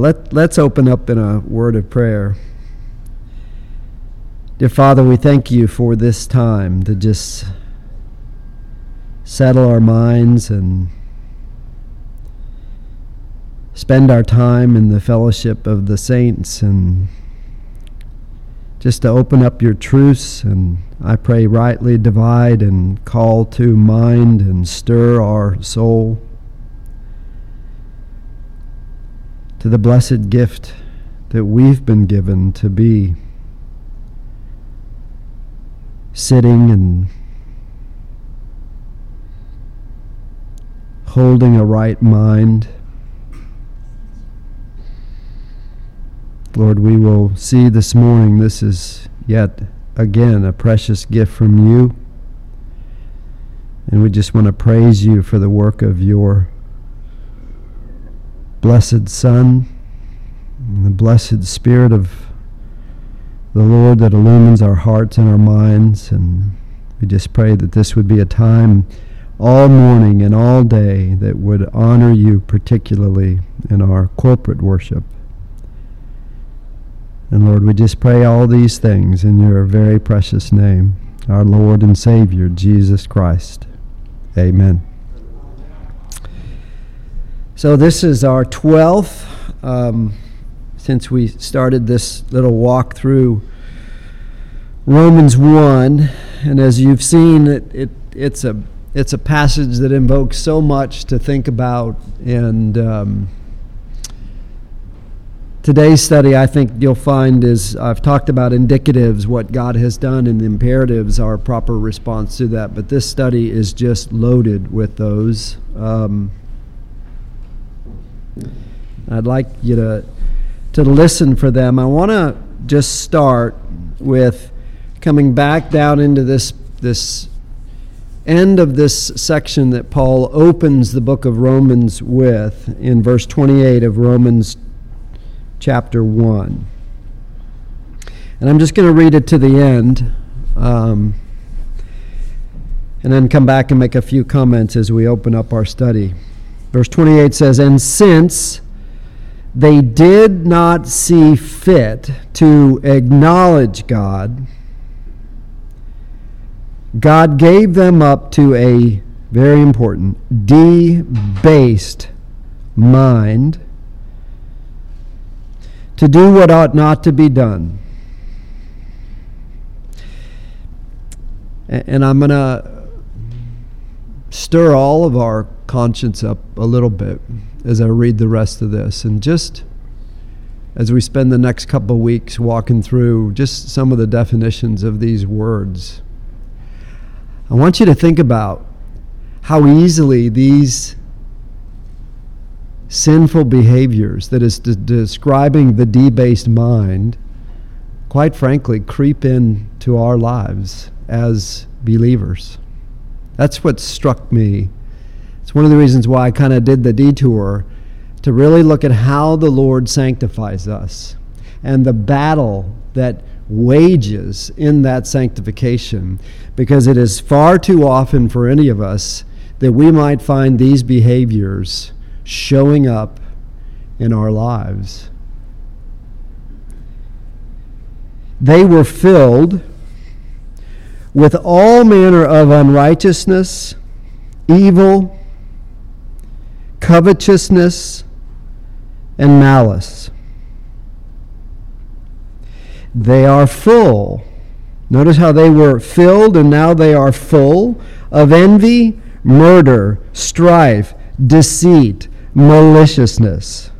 Let's open up in a word of prayer. Dear Father, we thank you for this time to just settle our minds and spend our time in the fellowship of the saints and just to open up your truths, and I pray rightly divide and call to mind and stir our soul to the blessed gift that we've been given to be sitting and holding a right mind. Lord, we will see this morning this is yet again a precious gift from you, and we just want to praise you for the work of your blessed Son and the blessed Spirit of the Lord that illumines our hearts and our minds. And we just pray that this would be a time all morning and all day that would honor you, particularly in our corporate worship. And Lord, we just pray all these things in your very precious name, our Lord and Savior, Jesus Christ. Amen. So this is our 12th, since we started this little walk through Romans 1, and as you've seen, it's a passage that invokes so much to think about, and today's study, I think you'll find, is I've talked about indicatives, what God has done, and the imperatives, our proper response to that, but this study is just loaded with those. I'd like you to listen for them. I want to just start with coming back down into this end of this section that Paul opens the book of Romans with in verse 28 of Romans chapter 1. And I'm just going to read it to the end and then come back and make a few comments as we open up our study. Verse 28 says, "And since they did not see fit to acknowledge God, God gave them up to a," very important, "debased mind to do what ought not to be done." And I'm going to stir all of our conscience up a little bit as I read the rest of this, and just as we spend the next couple of weeks walking through just some of the definitions of these words, I want you to think about how easily these sinful behaviors, that is describing the debased mind, quite frankly creep into our lives as believers. That's what struck me. It's one of the reasons why I kind of did the detour, to really look at how the Lord sanctifies us and the battle that wages in that sanctification, because it is far too often for any of us that we might find these behaviors showing up in our lives. They were filled with all manner of unrighteousness, evil, covetousness, and malice. They are full. Notice how they were filled and now they are full of envy, murder, strife, deceit, maliciousness.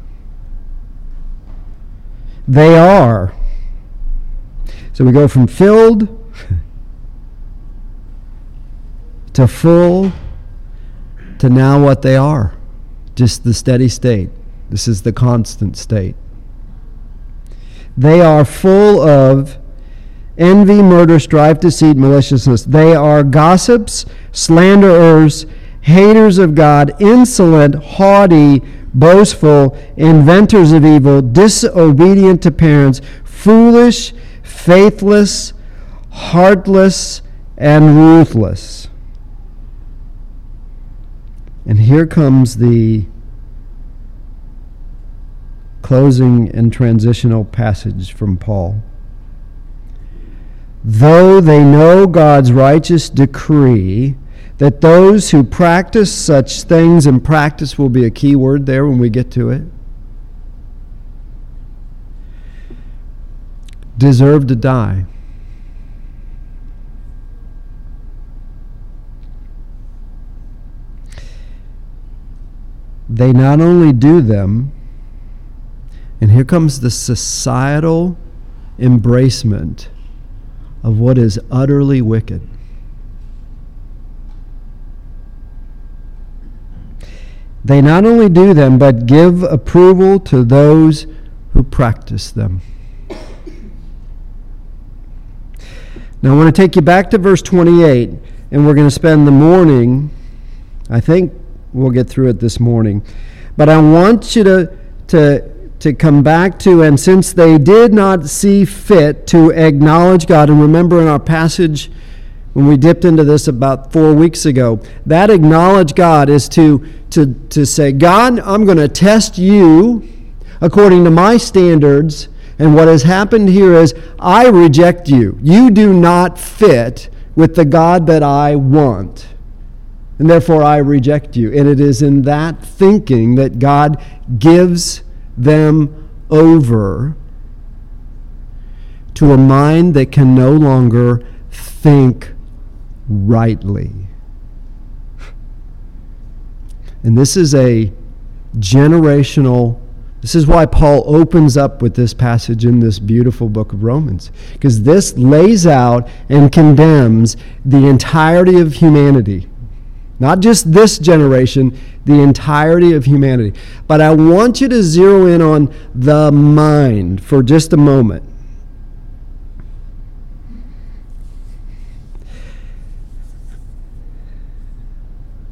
They are. So we go from filled to full to now what they are. Just the steady state. This is the constant state. They are full of envy, murder, strife, deceit, maliciousness. They are gossips, slanderers, haters of God, insolent, haughty, boastful, inventors of evil, disobedient to parents, foolish, faithless, heartless, and ruthless. And here comes the closing and transitional passage from Paul. Though they know God's righteous decree that those who practice such things, and practice will be a key word there when we get to it, deserve to die. They not only do them, and here comes the societal embracement of what is utterly wicked. They not only do them, but give approval to those who practice them. Now I want to take you back to verse 28, and we're going to spend the morning, I think we'll get through it this morning, but I want you to come back to, and since they did not see fit to acknowledge God, and remember in our passage when we dipped into this about 4 weeks ago, that acknowledge God is to say, God, I'm going to test you according to my standards. And what has happened here is I reject you. You do not fit with the God that I want. And therefore I reject you. And it is in that thinking that God gives them over to a mind that can no longer think rightly. And this is a generational. This is why Paul opens up with this passage in this beautiful book of Romans, because this lays out and condemns the entirety of humanity. Not just this generation, the entirety of humanity. But I want you to zero in on the mind for just a moment.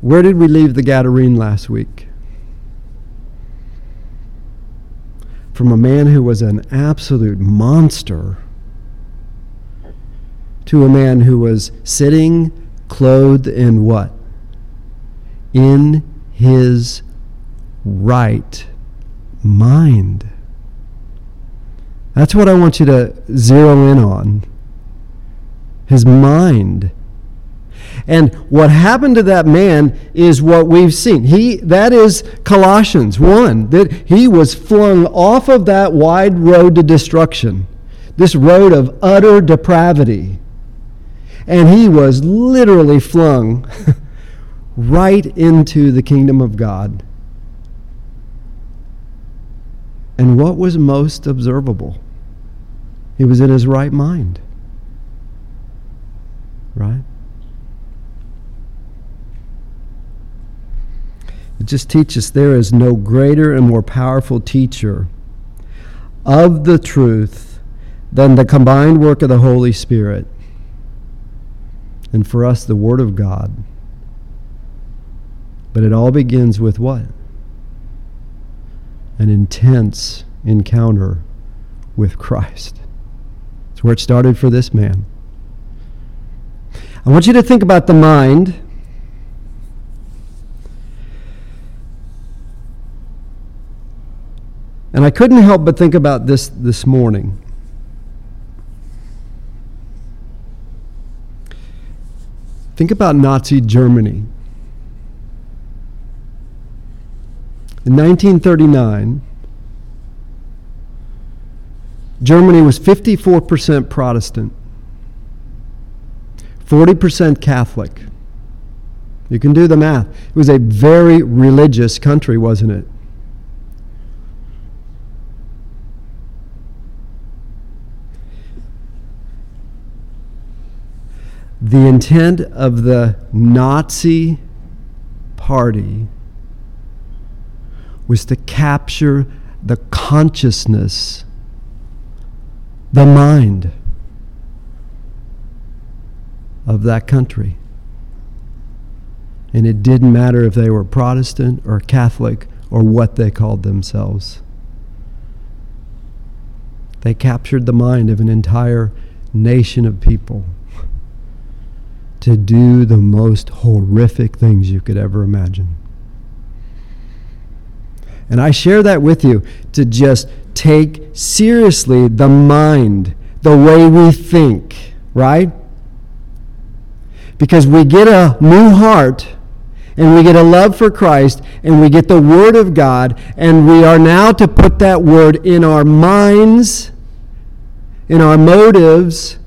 Where did we leave the Gadarene last week? From a man who was an absolute monster to a man who was sitting clothed in what? In his right mind. That's what I want you to zero in on. His mind. And what happened to that man is what we've seen. That is Colossians 1, that he was flung off of that wide road to destruction, this road of utter depravity. And he was literally flung right into the kingdom of God. And what was most observable? He was in his right mind. Right? It just teaches there is no greater and more powerful teacher of the truth than the combined work of the Holy Spirit. And for us, the Word of God. But it all begins with what? An intense encounter with Christ. That's where it started for this man. I want you to think about the mind. And I couldn't help but think about this morning. Think about Nazi Germany. In 1939, Germany was 54% Protestant, 40% Catholic. You can do the math. It was a very religious country, wasn't it? The intent of the Nazi Party was to capture the consciousness, the mind of that country. And it didn't matter if they were Protestant or Catholic or what they called themselves. They captured the mind of an entire nation of people to do the most horrific things you could ever imagine. And I share that with you to just take seriously the mind, the way we think, right? Because we get a new heart, and we get a love for Christ, and we get the Word of God, and we are now to put that Word in our minds, in our motives,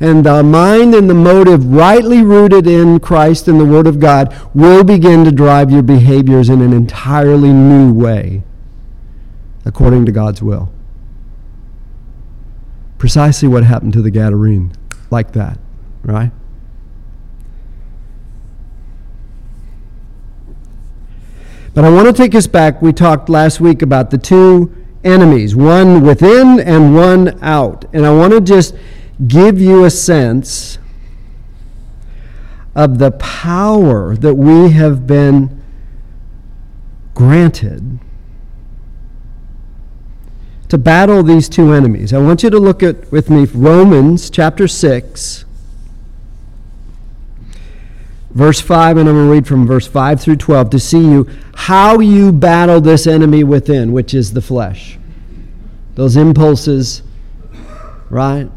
and the mind and the motive rightly rooted in Christ and the Word of God will begin to drive your behaviors in an entirely new way, according to God's will. Precisely what happened to the Gadarene, like that, right? But I want to take us back. We talked last week about the two enemies, one within and one out. And I want to just give you a sense of the power that we have been granted to battle these two enemies. I want you to look at with me Romans chapter 6, Verse 5, and I'm going to read from verse 5 through 12 to see you how you battle this enemy within, which is the flesh. Those impulses, right?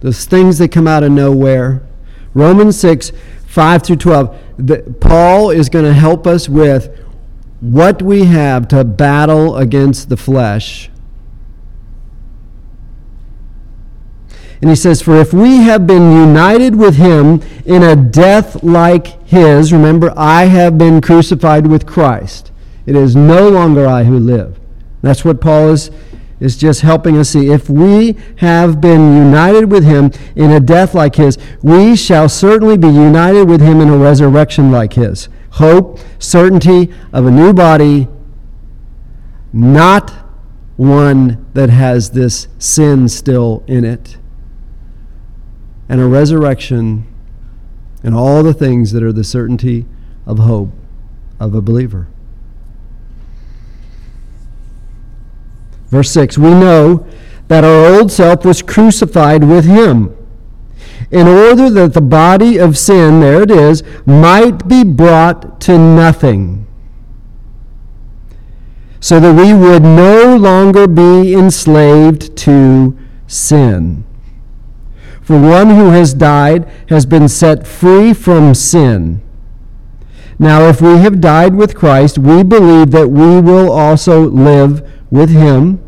Those things that come out of nowhere. Romans 6, 5 through 12. Paul is going to help us with what we have to battle against the flesh. And he says, for if we have been united with him in a death like his, remember, I have been crucified with Christ. It is no longer I who live. That's what Paul is just helping us see. If we have been united with him in a death like his, we shall certainly be united with him in a resurrection like his. Hope, certainty of a new body, not one that has this sin still in it. And a resurrection and all the things that are the certainty of hope of a believer. Verse 6, we know that our old self was crucified with him in order that the body of sin, there it is, might be brought to nothing, so that we would no longer be enslaved to sin. For one who has died has been set free from sin. Now, if we have died with Christ, we believe that we will also live with him.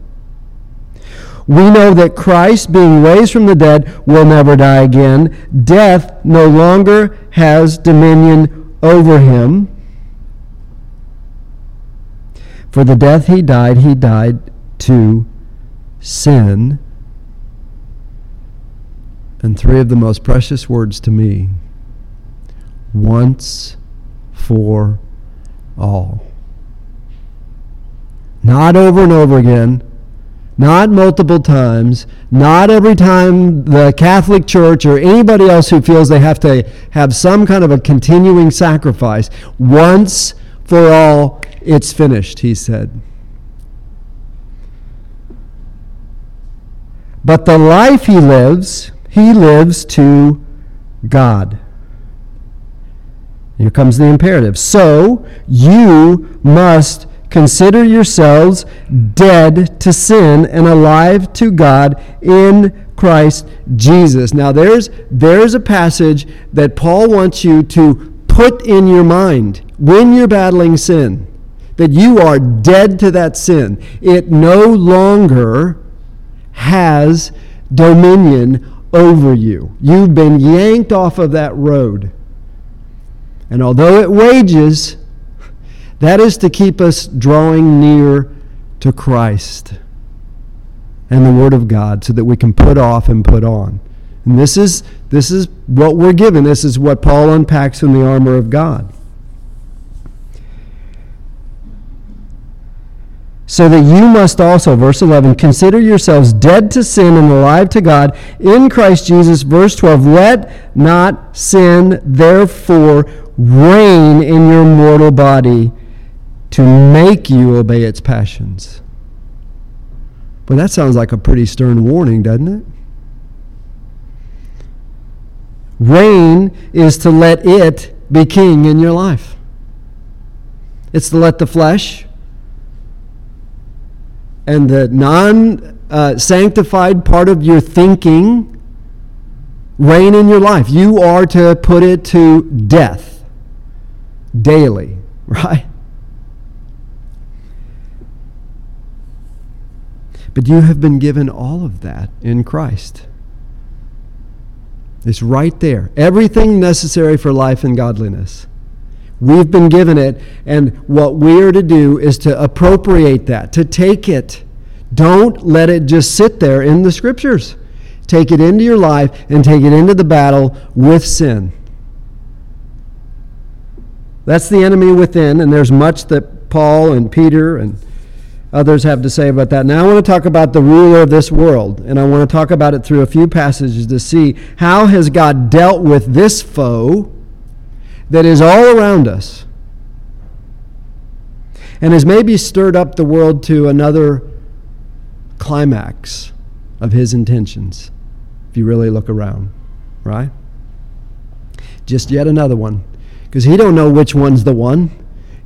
We know that Christ, being raised from the dead, will never die again. Death no longer has dominion over him. For the death he died to sin. And three of the most precious words to me, once for all. Not over and over again, not multiple times, not every time the Catholic Church or anybody else who feels they have to have some kind of a continuing sacrifice. Once for all, it's finished, he said. But the life he lives to God. Here comes the imperative. So you must consider yourselves dead to sin and alive to God in Christ Jesus. Now there's a passage that Paul wants you to put in your mind when you're battling sin, that you are dead to that sin. It no longer has dominion over you. You've been yanked off of that road. And although it wages, that is to keep us drawing near to Christ and the Word of God so that we can put off and put on. And this is what we're given. This is what Paul unpacks in the armor of God. So that you must also, verse 11, consider yourselves dead to sin and alive to God in Christ Jesus. Verse 12, let not sin, therefore, reign in your mortal body to make you obey its passions. But that sounds like a pretty stern warning, doesn't it? Reign is to let it be king in your life. It's to let the flesh and the non-sanctified part of your thinking reign in your life. You are to put it to death daily, right? But you have been given all of that in Christ. It's right there. Everything necessary for life and godliness. We've been given it, and what we are to do is to appropriate that, to take it. Don't let it just sit there in the Scriptures. Take it into your life and take it into the battle with sin. That's the enemy within, and there's much that Paul and Peter and others have to say about that. Now I want to talk about the ruler of this world, and I want to talk about it through a few passages to see how has God dealt with this foe that is all around us and has maybe stirred up the world to another climax of his intentions, if you really look around, right? Just yet another one, because he don't know which one's the one.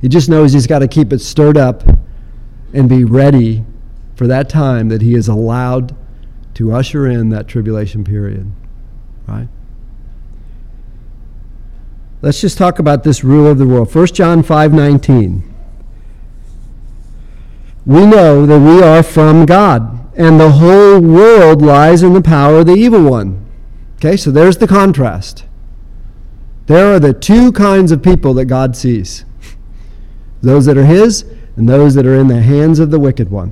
He just knows he's got to keep it stirred up and be ready for that time that he is allowed to usher in that tribulation period, right? Let's just talk about this ruler of the world. 1 John 5:19. We know that we are from God, and the whole world lies in the power of the evil one. Okay, so there's the contrast. There are the two kinds of people that God sees. Those that are his, and those that are in the hands of the wicked one.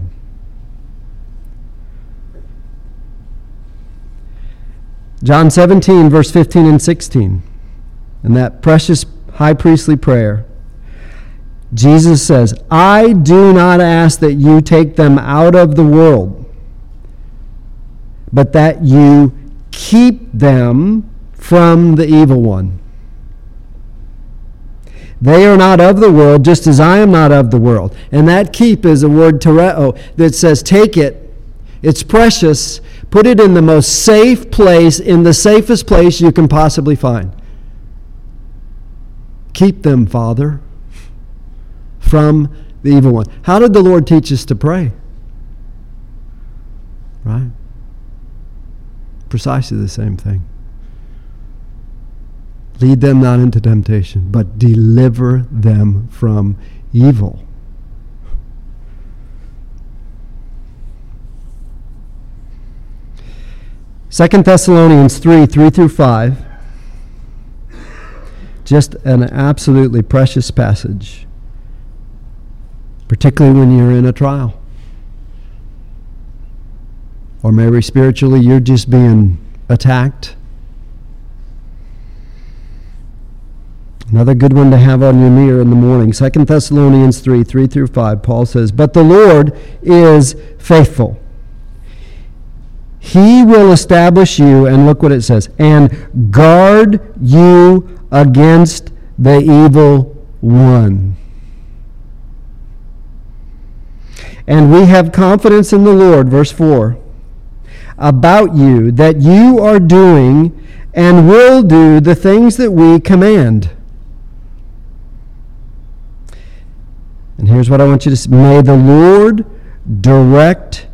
John 17, verse 15 and 16, in that precious high priestly prayer, Jesus says, I do not ask that you take them out of the world, but that you keep them from the evil one. They are not of the world, just as I am not of the world. And that keep is a word, tereo, that says take it. It's precious. Put it in the most safe place, in the safest place you can possibly find. Keep them, Father, from the evil one. How did the Lord teach us to pray? Right? Precisely the same thing. Lead them not into temptation, but deliver them from evil. Second Thessalonians 3:3-5. Just an absolutely precious passage, particularly when you're in a trial. Or maybe spiritually you're just being attacked. Another good one to have on your mirror in the morning. 2 Thessalonians 3:3-5, Paul says, But the Lord is faithful. He will establish you, and look what it says, and guard you against the evil one. And we have confidence in the Lord, verse 4, about you, that you are doing and will do the things that we command. And here's what I want you to say. May the Lord direct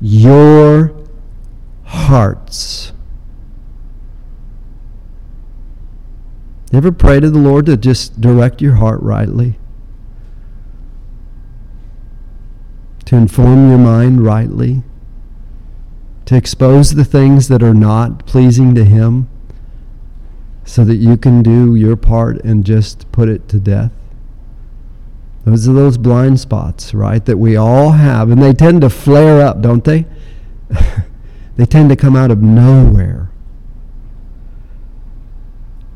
your hearts. You ever pray to the Lord to just direct your heart rightly? To inform your mind rightly? To expose the things that are not pleasing to Him so that you can do your part and just put it to death? Those are those blind spots, right, that we all have. And they tend to flare up, don't they? They tend to come out of nowhere.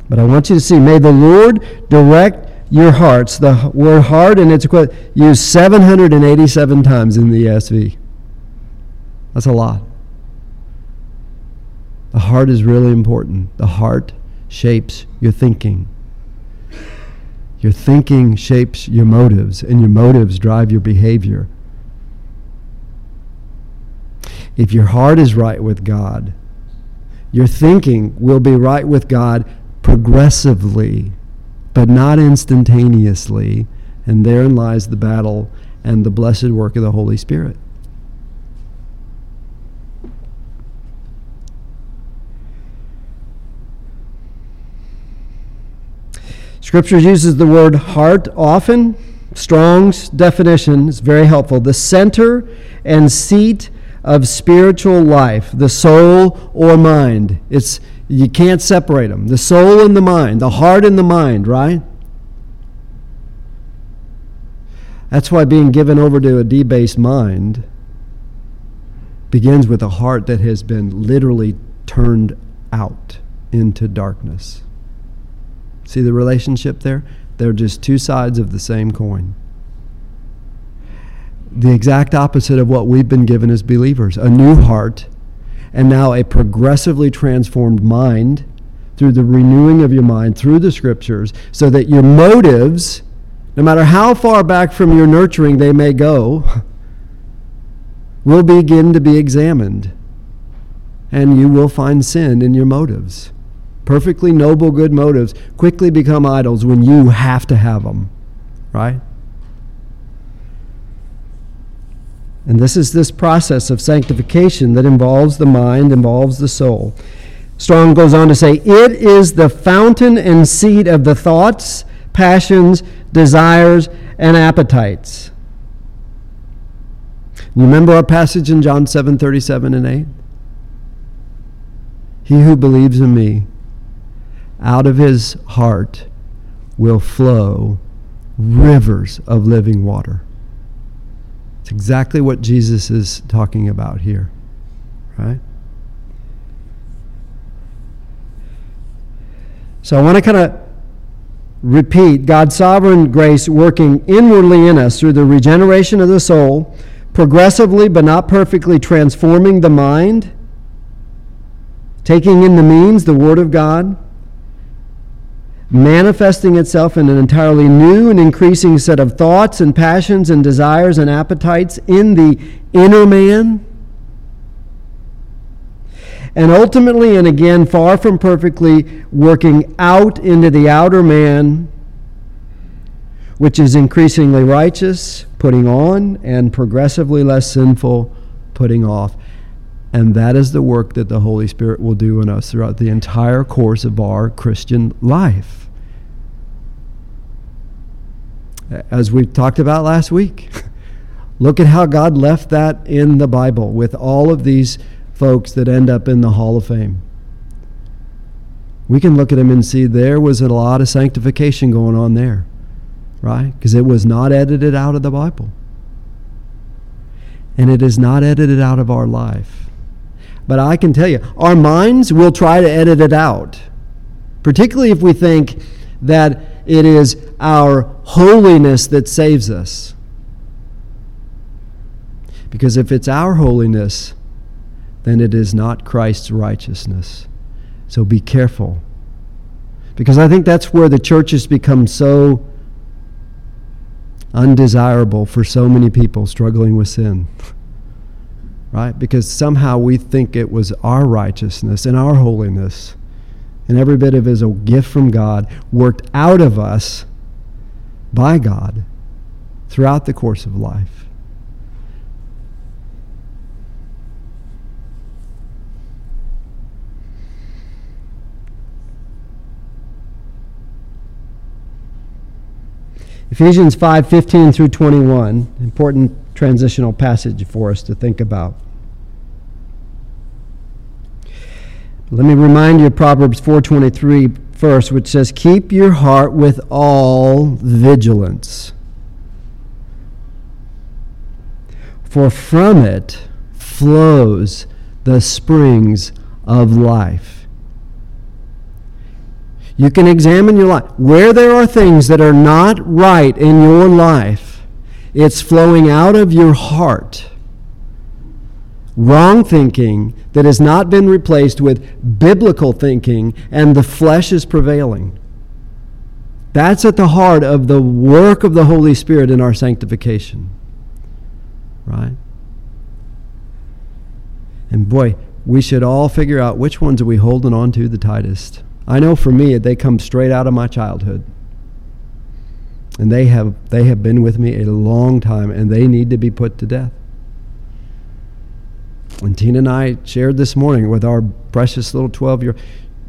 But I want you to see, may the Lord direct your hearts. The word heart, and it's used 787 times in the ESV. That's a lot. The heart is really important. The heart shapes your thinking. Your thinking shapes your motives, and your motives drive your behavior. If your heart is right with God, your thinking will be right with God progressively, but not instantaneously. And therein lies the battle and the blessed work of the Holy Spirit. Scripture uses the word heart often. Strong's definition is very helpful. The center and seat of spiritual life, the soul or mind. You can't separate them. The soul and the mind, the heart and the mind, right? That's why being given over to a debased mind begins with a heart that has been literally turned out into darkness. See the relationship there? They're just two sides of the same coin. The exact opposite of what we've been given as believers, a new heart, and now a progressively transformed mind through the renewing of your mind, through the Scriptures, so that your motives, no matter how far back from your nurturing they may go, will begin to be examined. And you will find sin in your motives. Perfectly noble, good motives quickly become idols when you have to have them, right? And this is this process of sanctification that involves the mind, involves the soul. Strong goes on to say, it is the fountain and seat of the thoughts, passions, desires, and appetites. You remember our passage in John 7:37 and 8? He who believes in me, out of his heart will flow rivers of living water. It's exactly what Jesus is talking about here, right? So I want to kind of repeat God's sovereign grace working inwardly in us through the regeneration of the soul, progressively but not perfectly transforming the mind, taking in the means, the Word of God, manifesting itself in an entirely new and increasing set of thoughts and passions and desires and appetites in the inner man. And ultimately, and again, far from perfectly, working out into the outer man, which is increasingly righteous, putting on, and progressively less sinful, putting off. And that is the work that the Holy Spirit will do in us throughout the entire course of our Christian life. As we talked about last week, look at how God left that in the Bible with all of these folks that end up in the Hall of Fame. We can look at them and see there was a lot of sanctification going on there, right? Because it was not edited out of the Bible. And it is not edited out of our life. But I can tell you, our minds will try to edit it out, particularly if we think that it is our holiness that saves us. Because if it's our holiness, then it is not Christ's righteousness. So be careful. Because I think that's where the church has become so undesirable for so many people struggling with sin. Right? Because somehow we think it was our righteousness and our holiness, and every bit of it is a gift from God, worked out of us by God throughout the course of life. Ephesians 5:15 through 21, important transitional passage for us to think about. Let me remind you of Proverbs 4:23 first, which says, keep your heart with all vigilance, for from it flows the springs of life. You can examine your life. Where there are things that are not right in your life, it's flowing out of your heart. Wrong thinking that has not been replaced with biblical thinking, and the flesh is prevailing. That's at the heart of the work of the Holy Spirit in our sanctification. Right? And boy, we should all figure out which ones are we holding on to the tightest. I know for me, they come straight out of my childhood. And they have been with me a long time, and they need to be put to death. And Tina and I shared this morning with our precious little 12-year-old,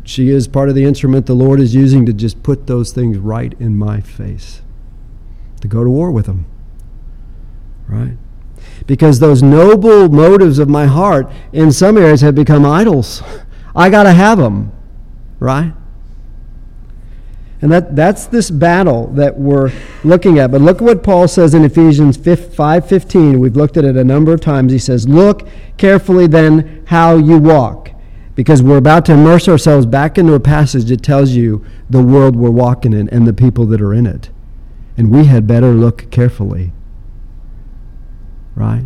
She is part of the instrument the Lord is using to just put those things right in my face, to go to war with them, right? Because those noble motives of my heart in some areas have become idols. I got to have them, right? And that's this battle that we're looking at. But look what Paul says in Ephesians 5:15. We've looked at it a number of times. He says, look carefully then how you walk. Because we're about to immerse ourselves back into a passage that tells you the world we're walking in and the people that are in it. And we had better look carefully. Right?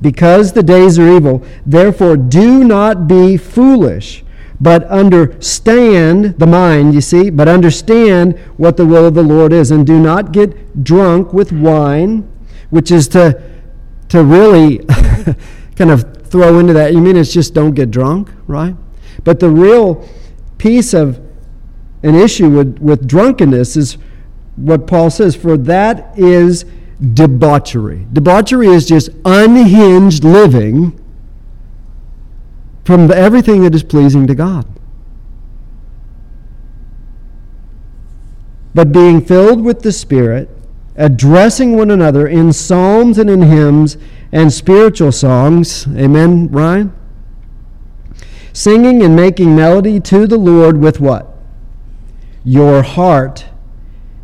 Because the days are evil, therefore do not be foolish, but understand the mind, you see, but understand what the will of the Lord is, and do not get drunk with wine, which is to really kind of throw into that. You mean it's just don't get drunk, right? But the real piece of an issue with drunkenness is what Paul says, for that is debauchery. Debauchery is just unhinged living from everything that is pleasing to God. But being filled with the Spirit, addressing one another in psalms and in hymns and spiritual songs. Amen, Ryan? Singing and making melody to the Lord with what? Your heart,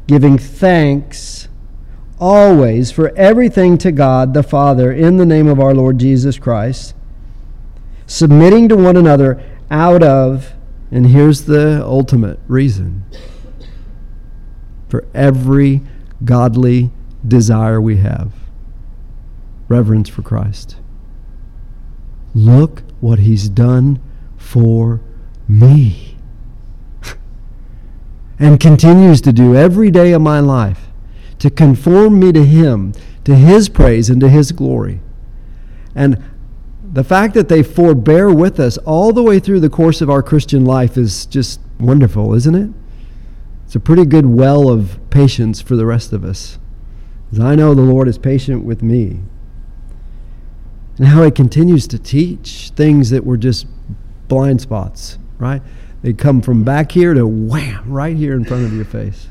giving thanks always for everything to God the Father in the name of our Lord Jesus Christ, submitting to one another out of, and here's the ultimate reason, for every godly desire we have, reverence for Christ. Look what he's done for me and continues to do every day of my life, to conform me to him, to his praise and to his glory. And the fact that they forbear with us all the way through the course of our Christian life is just wonderful, isn't it? It's a pretty good well of patience for the rest of us. As I know the Lord is patient with me. And how he continues to teach things that were just blind spots, right? They come from back here to wham, right here in front of your face.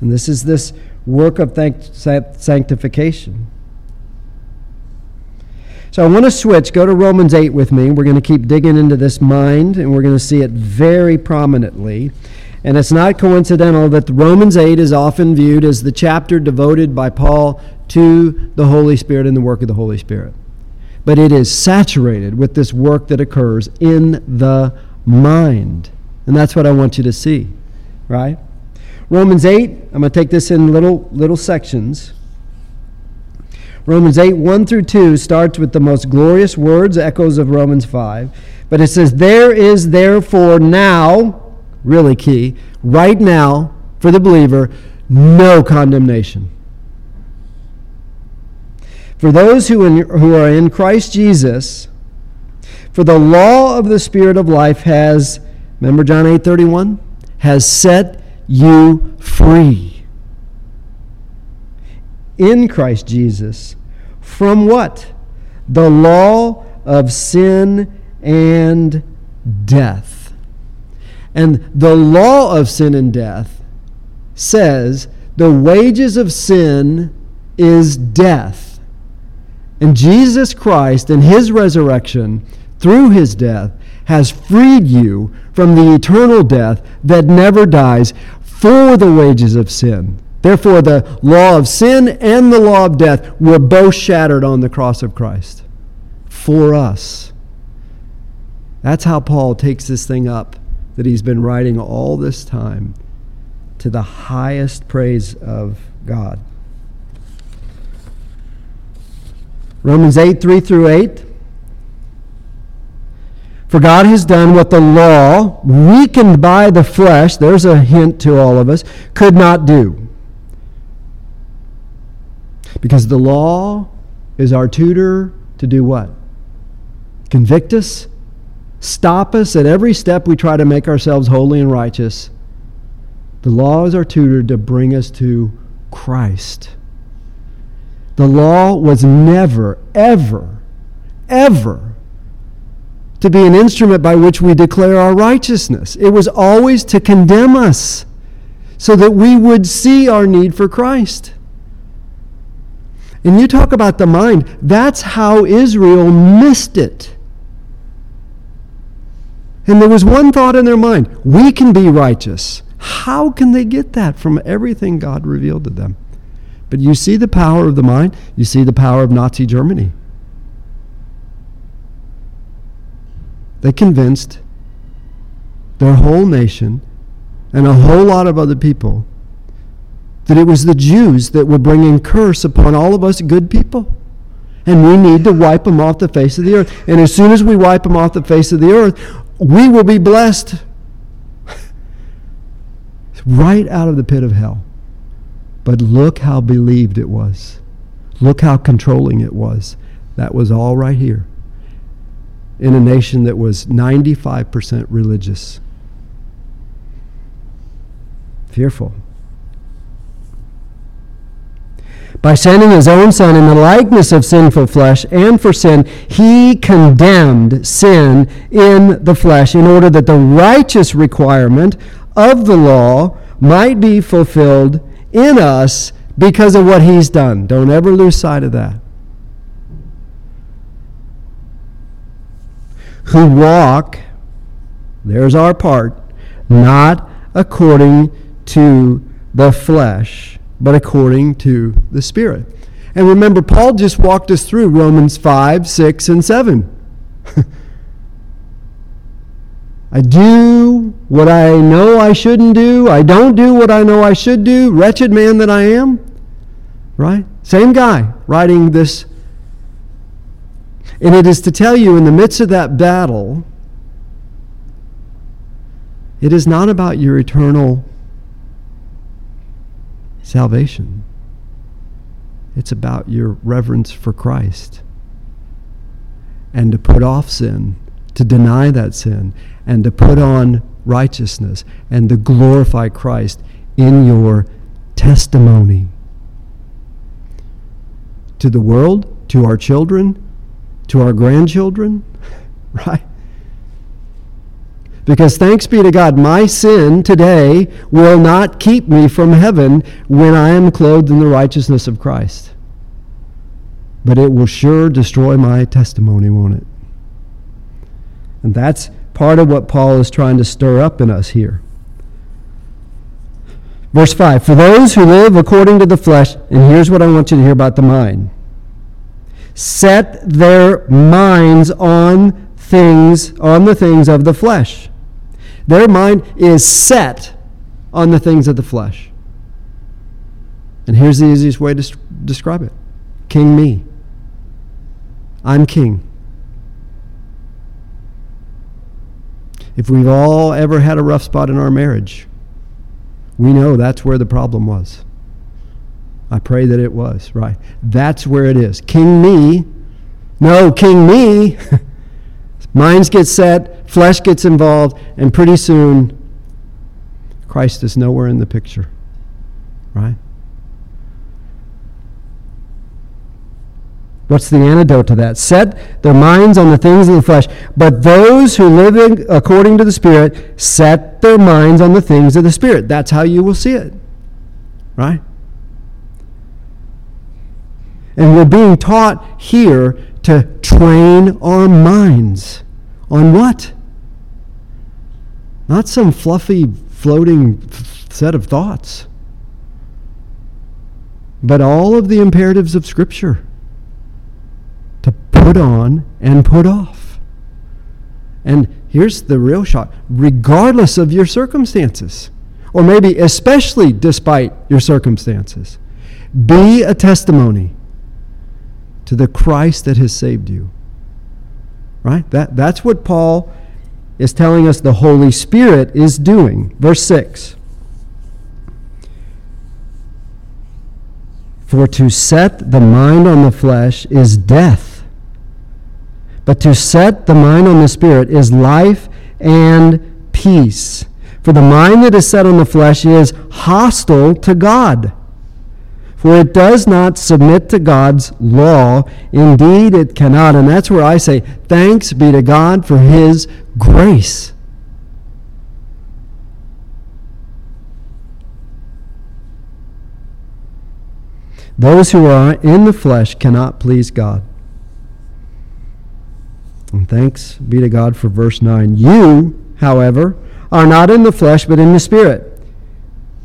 And this is this work of sanctification. So I want to switch. Go to Romans 8 with me. We're going to keep digging into this mind, and we're going to see it very prominently. And it's not coincidental that Romans 8 is often viewed as the chapter devoted by Paul to the Holy Spirit and the work of the Holy Spirit. But it is saturated with this work that occurs in the mind. And that's what I want you to see, right? Romans 8, I'm going to take this in little sections. Romans 8, 1 through 2 starts with the most glorious words, echoes of Romans 5. But it says, there is therefore now, really key, right now, for the believer, no condemnation. For those who are in Christ Jesus, for the law of the Spirit of life has, remember John 8:31, has set you free in Christ Jesus from what? The law of sin and death. And the law of sin and death says the wages of sin is death. And Jesus Christ in his resurrection through his death has freed you from the eternal death that never dies for the wages of sin. Therefore, the law of sin and the law of death were both shattered on the cross of Christ for us. That's how Paul takes this thing up that he's been writing all this time to the highest praise of God. Romans 8, 3 through 8. For God has done what the law, weakened by the flesh, there's a hint to all of us, could not do. Because the law is our tutor to do what? Convict us, stop us at every step we try to make ourselves holy and righteous. The law is our tutor to bring us to Christ. The law was never, ever, ever to be an instrument by which we declare our righteousness. It was always to condemn us so that we would see our need for Christ. And you talk about the mind. That's how Israel missed it. And there was one thought in their mind: we can be righteous. How can they get that from everything God revealed to them? But you see the power of the mind. You see the power of Nazi Germany. They convinced their whole nation and a whole lot of other people that it was the Jews that were bringing curse upon all of us good people, and we need to wipe them off the face of the earth. And as soon as we wipe them off the face of the earth, we will be blessed. Right out of the pit of hell. But look how believed it was. Look how controlling it was. That was all right here in a nation that was 95% religious. Fearful. By sending his own Son in the likeness of sinful flesh, and for sin, he condemned sin in the flesh, in order that the righteous requirement of the law might be fulfilled in us because of what he's done. Don't ever lose sight of that. Who walk, there's our part, not according to the flesh, but according to the Spirit. And remember, Paul just walked us through Romans 5, 6, and 7. I do what I know I shouldn't do. I don't do what I know I should do. Wretched man that I am. Right? Same guy writing this. And it is to tell you, in the midst of that battle, it is not about your eternal salvation. It's about your reverence for Christ, and to put off sin, to deny that sin, and to put on righteousness, and to glorify Christ in your testimony to the world, to our children, to our grandchildren, right? Because thanks be to God, my sin today will not keep me from heaven when I am clothed in the righteousness of Christ. But it will sure destroy my testimony, won't it? And that's part of what Paul is trying to stir up in us here. Verse 5, for those who live according to the flesh, and here's what I want you to hear about the mind: set their minds on the things of the flesh. Their mind is set on the things of the flesh. And here's the easiest way to describe it: King me. I'm king. If we've all ever had a rough spot in our marriage, we know that's where the problem was. I pray that it was, right? That's where it is. King me. No, king me. Minds get set, flesh gets involved, and pretty soon Christ is nowhere in the picture, right? What's the antidote to that? Set their minds on the things of the flesh, but those who live according to the Spirit set their minds on the things of the Spirit. That's how you will see it, right? And we're being taught here to train our minds on what? Not some fluffy, floating set of thoughts, but all of the imperatives of Scripture to put on and put off. And here's the real shock: regardless of your circumstances, or maybe especially despite your circumstances, be a testimony to the Christ that has saved you. Right? That's what Paul is telling us the Holy Spirit is doing. Verse 6. For to set the mind on the flesh is death, but to set the mind on the Spirit is life and peace. For the mind that is set on the flesh is hostile to God. For it does not submit to God's law. Indeed, it cannot. And that's where I say, thanks be to God for his grace. Those who are in the flesh cannot please God. And thanks be to God for verse 9. You, however, are not in the flesh, but in the Spirit.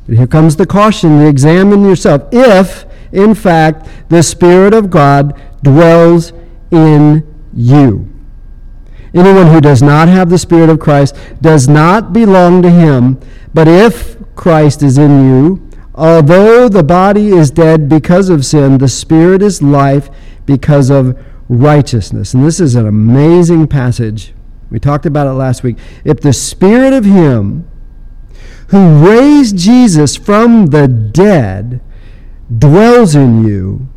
But here comes the caution. Examine yourself. If, in fact, the Spirit of God dwells in you. Anyone who does not have the Spirit of Christ does not belong to him. But if Christ is in you, although the body is dead because of sin, the Spirit is life because of righteousness. And this is an amazing passage. We talked about it last week. If the Spirit of him who raised Jesus from the dead dwells in you,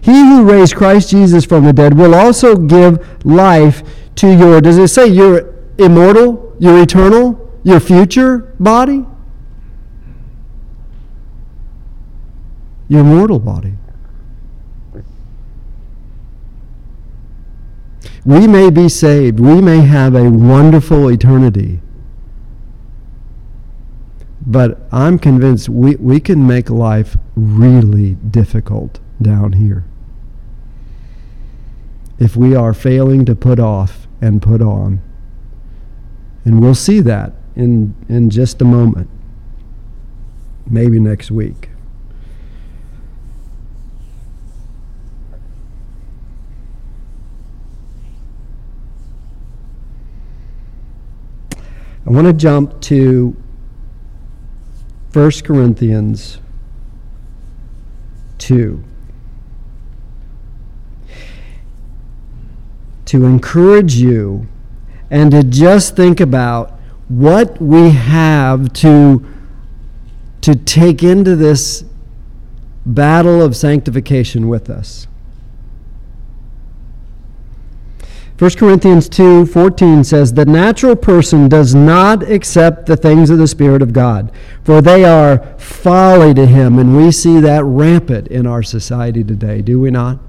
he who raised Christ Jesus from the dead will also give life to your, does it say your immortal, your eternal, your future body? Your mortal body. We may be saved. We may have a wonderful eternity. But I'm convinced we can make life really difficult down here if we are failing to put off and put on. And we'll see that in just a moment, maybe next week. I want to jump to 1 Corinthians 2 to encourage you and to just think about what we have to take into this battle of sanctification with us. 1 Corinthians 2:14 says, the natural person does not accept the things of the Spirit of God, for they are folly to him. And we see that rampant in our society today, do we not?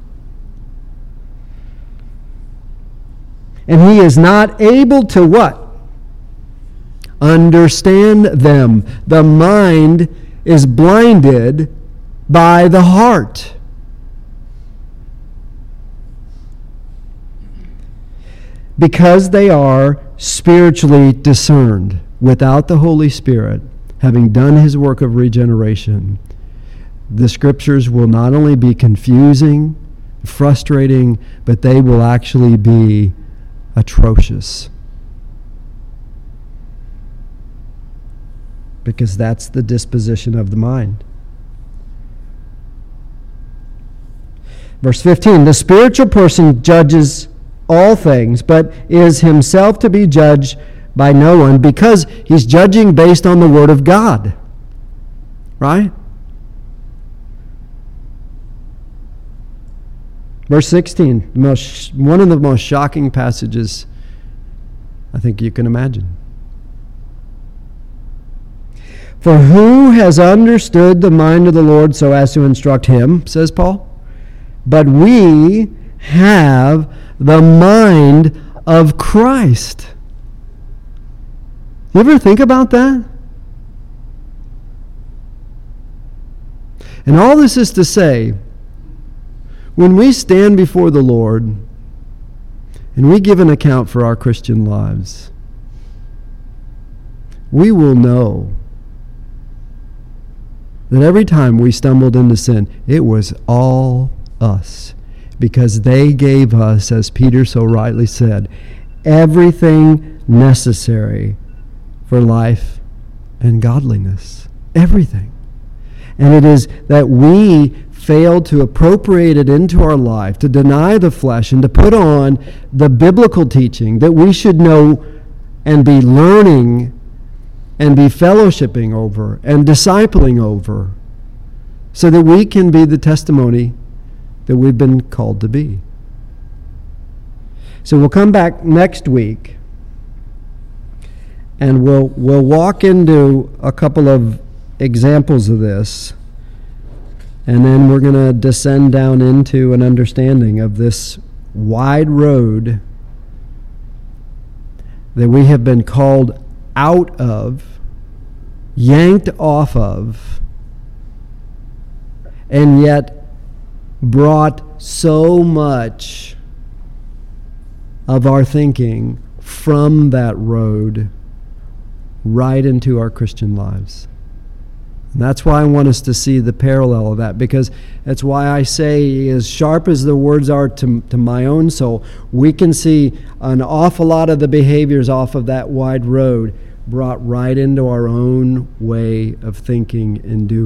And he is not able to what? Understand them. The mind is blinded by the heart. Because they are spiritually discerned without the Holy Spirit, having done his work of regeneration, the Scriptures will not only be confusing, frustrating, but they will actually be atrocious. Because that's the disposition of the mind. Verse 15, the spiritual person judges all things, but is himself to be judged by no one, because he's judging based on the Word of God. Right? Verse 16, one of the most shocking passages I think you can imagine. For who has understood the mind of the Lord so as to instruct him, says Paul? But we have the mind of Christ. You ever think about that? And all this is to say, when we stand before the Lord and we give an account for our Christian lives, we will know that every time we stumbled into sin, it was all us. Because they gave us, as Peter so rightly said, everything necessary for life and godliness. Everything. And it is that we fail to appropriate it into our life, to deny the flesh, and to put on the biblical teaching that we should know and be learning and be fellowshipping over and discipling over, so that we can be the testimony that we've been called to be. So we'll come back next week and we'll walk into a couple of examples of this And then we're going to descend down into an understanding of this wide road that we have been called out of, yanked off of, and yet brought so much of our thinking from that road right into our Christian lives. And that's why I want us to see the parallel of that, because that's why I say, as sharp as the words are to my own soul, we can see an awful lot of the behaviors off of that wide road brought right into our own way of thinking and doing.